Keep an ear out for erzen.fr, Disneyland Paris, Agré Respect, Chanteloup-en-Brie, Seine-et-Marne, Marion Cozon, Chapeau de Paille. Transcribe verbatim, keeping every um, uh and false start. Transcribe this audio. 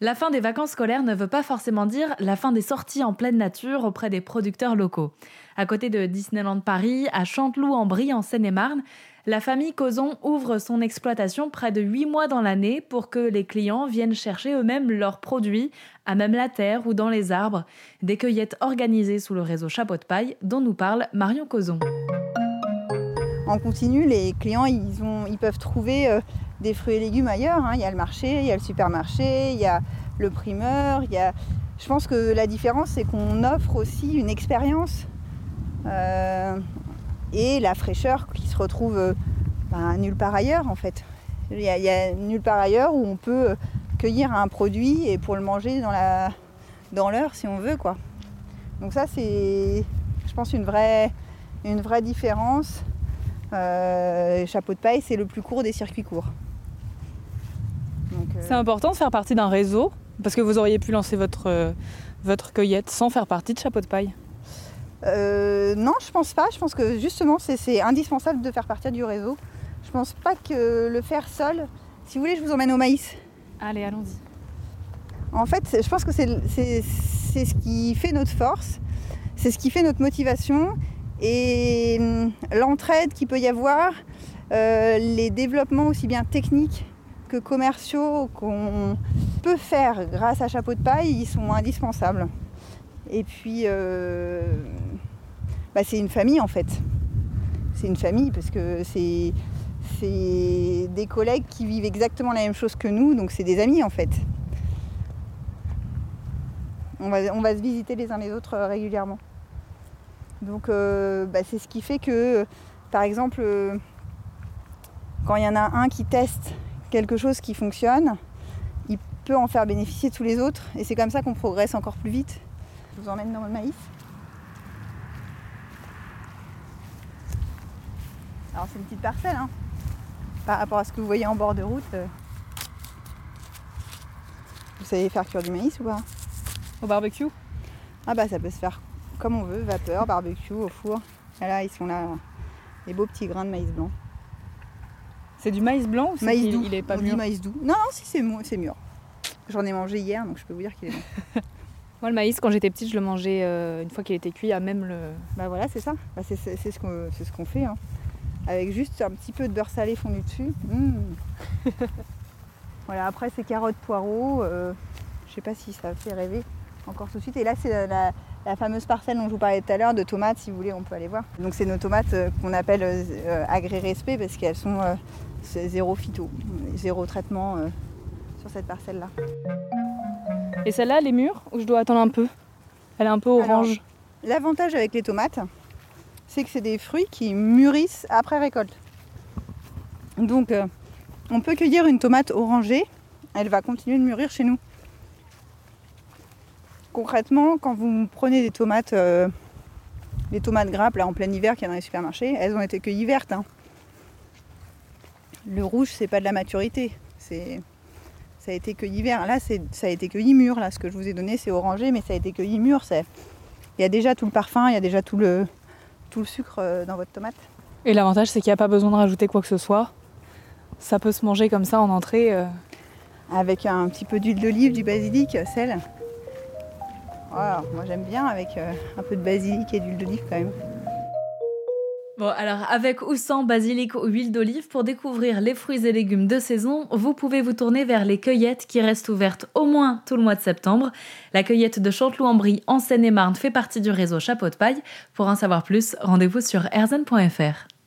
La fin des vacances scolaires ne veut pas forcément dire la fin des sorties en pleine nature auprès des producteurs locaux. À côté de Disneyland Paris, à Chanteloup-en-Brie en Seine-et-Marne, la famille Cozon ouvre son exploitation près de huit mois dans l'année pour que les clients viennent chercher eux-mêmes leurs produits, à même la terre ou dans les arbres. Des cueillettes organisées sous le réseau Chapeau de Paille dont nous parle Marion Cozon. En continu, les clients ils ont, ils peuvent trouver euh, des fruits et légumes ailleurs. Hein. Il y a le marché, il y a le supermarché, il y a le primeur. Il y a... Je pense que la différence, c'est qu'on offre aussi une expérience euh, et la fraîcheur qui se retrouve euh, ben, nulle part ailleurs en fait. Il y, a, il y a nulle part ailleurs où on peut cueillir un produit et pour le manger dans, la... dans l'heure si on veut, quoi. Donc ça, c'est, je pense, une vraie, une vraie différence. Euh, Chapeau de Paille, c'est le plus court des circuits courts. Donc, euh... C'est important de faire partie d'un réseau, parce que vous auriez pu lancer votre, euh, votre cueillette sans faire partie de Chapeau de Paille. euh, Non, je pense pas. Je pense que justement, c'est, c'est indispensable de faire partie du réseau. Je pense pas que le faire seul... Si vous voulez, je vous emmène au maïs. Allez, allons-y. En fait, je pense que c'est, c'est, c'est ce qui fait notre force, c'est ce qui fait notre motivation. Et l'entraide qu'il peut y avoir, euh, les développements aussi bien techniques que commerciaux qu'on peut faire grâce à Chapeau de Paille, ils sont indispensables. Et puis, euh, bah c'est une famille en fait. C'est une famille parce que c'est, c'est des collègues qui vivent exactement la même chose que nous, donc c'est des amis en fait. On va, on va se visiter les uns les autres régulièrement. Donc euh, bah, c'est ce qui fait que, par exemple, euh, quand il y en a un qui teste quelque chose qui fonctionne, il peut en faire bénéficier tous les autres. Et c'est comme ça qu'on progresse encore plus vite. Je vous emmène dans le maïs. Alors c'est une petite parcelle, hein, par rapport à ce que vous voyez en bord de route. Euh... Vous savez faire cuire du maïs ou pas? Au barbecue? Ah bah ça peut se faire comme on veut, vapeur, barbecue, au four. Là, là ils sont là, les beaux petits grains de maïs blanc. C'est du maïs blanc ou c'est maïs doux? Il est pas mûr. On dit maïs doux. Non, non, si c'est, c'est mûr. J'en ai mangé hier, donc je peux vous dire qu'il est bon. Moi, le maïs, quand j'étais petite, je le mangeais euh, une fois qu'il était cuit, à même le... Bah voilà, c'est ça. Bah, c'est, c'est, c'est, ce qu'on, c'est ce qu'on fait. Hein. Avec juste un petit peu de beurre salé fondu dessus. Mmh. Voilà, après, c'est carottes, poireaux. Euh, je sais pas si ça fait rêver encore tout de suite. Et là, c'est la... la La fameuse parcelle dont je vous parlais tout à l'heure, de tomates, si vous voulez, on peut aller voir. Donc c'est nos tomates euh, qu'on appelle euh, Agré Respect parce qu'elles sont euh, zéro phyto, zéro traitement euh, sur cette parcelle-là. Et celle-là, elle est mûre ou je dois attendre un peu? Elle est un peu orange. Alors, l'avantage avec les tomates, c'est que c'est des fruits qui mûrissent après récolte. Donc euh, on peut cueillir une tomate orangée, elle va continuer de mûrir chez nous. Concrètement, quand vous prenez des tomates, euh, les tomates grappes là en plein hiver qu'il y a dans les supermarchés, elles ont été cueillies vertes. Hein. Le rouge, c'est pas de la maturité, c'est ça a été cueilli vert. Là, c'est ça a été cueilli mûr. Là, ce que je vous ai donné, c'est orangé, mais ça a été cueilli mûr. C'est... Il y a déjà tout le parfum, il y a déjà tout le tout le sucre dans votre tomate. Et l'avantage, c'est qu'il n'y a pas besoin de rajouter quoi que ce soit. Ça peut se manger comme ça en entrée, euh... avec un petit peu d'huile d'olive, du basilic, sel. Wow, moi j'aime bien avec euh, un peu de basilic et d'huile d'olive quand même. Bon, alors avec ou sans basilic ou huile d'olive, pour découvrir les fruits et légumes de saison, vous pouvez vous tourner vers les cueillettes qui restent ouvertes au moins tout le mois de septembre. La cueillette de Chanteloup-en-Brie en Seine-et-Marne fait partie du réseau Chapeau de Paille. Pour en savoir plus, rendez-vous sur erzen point f r.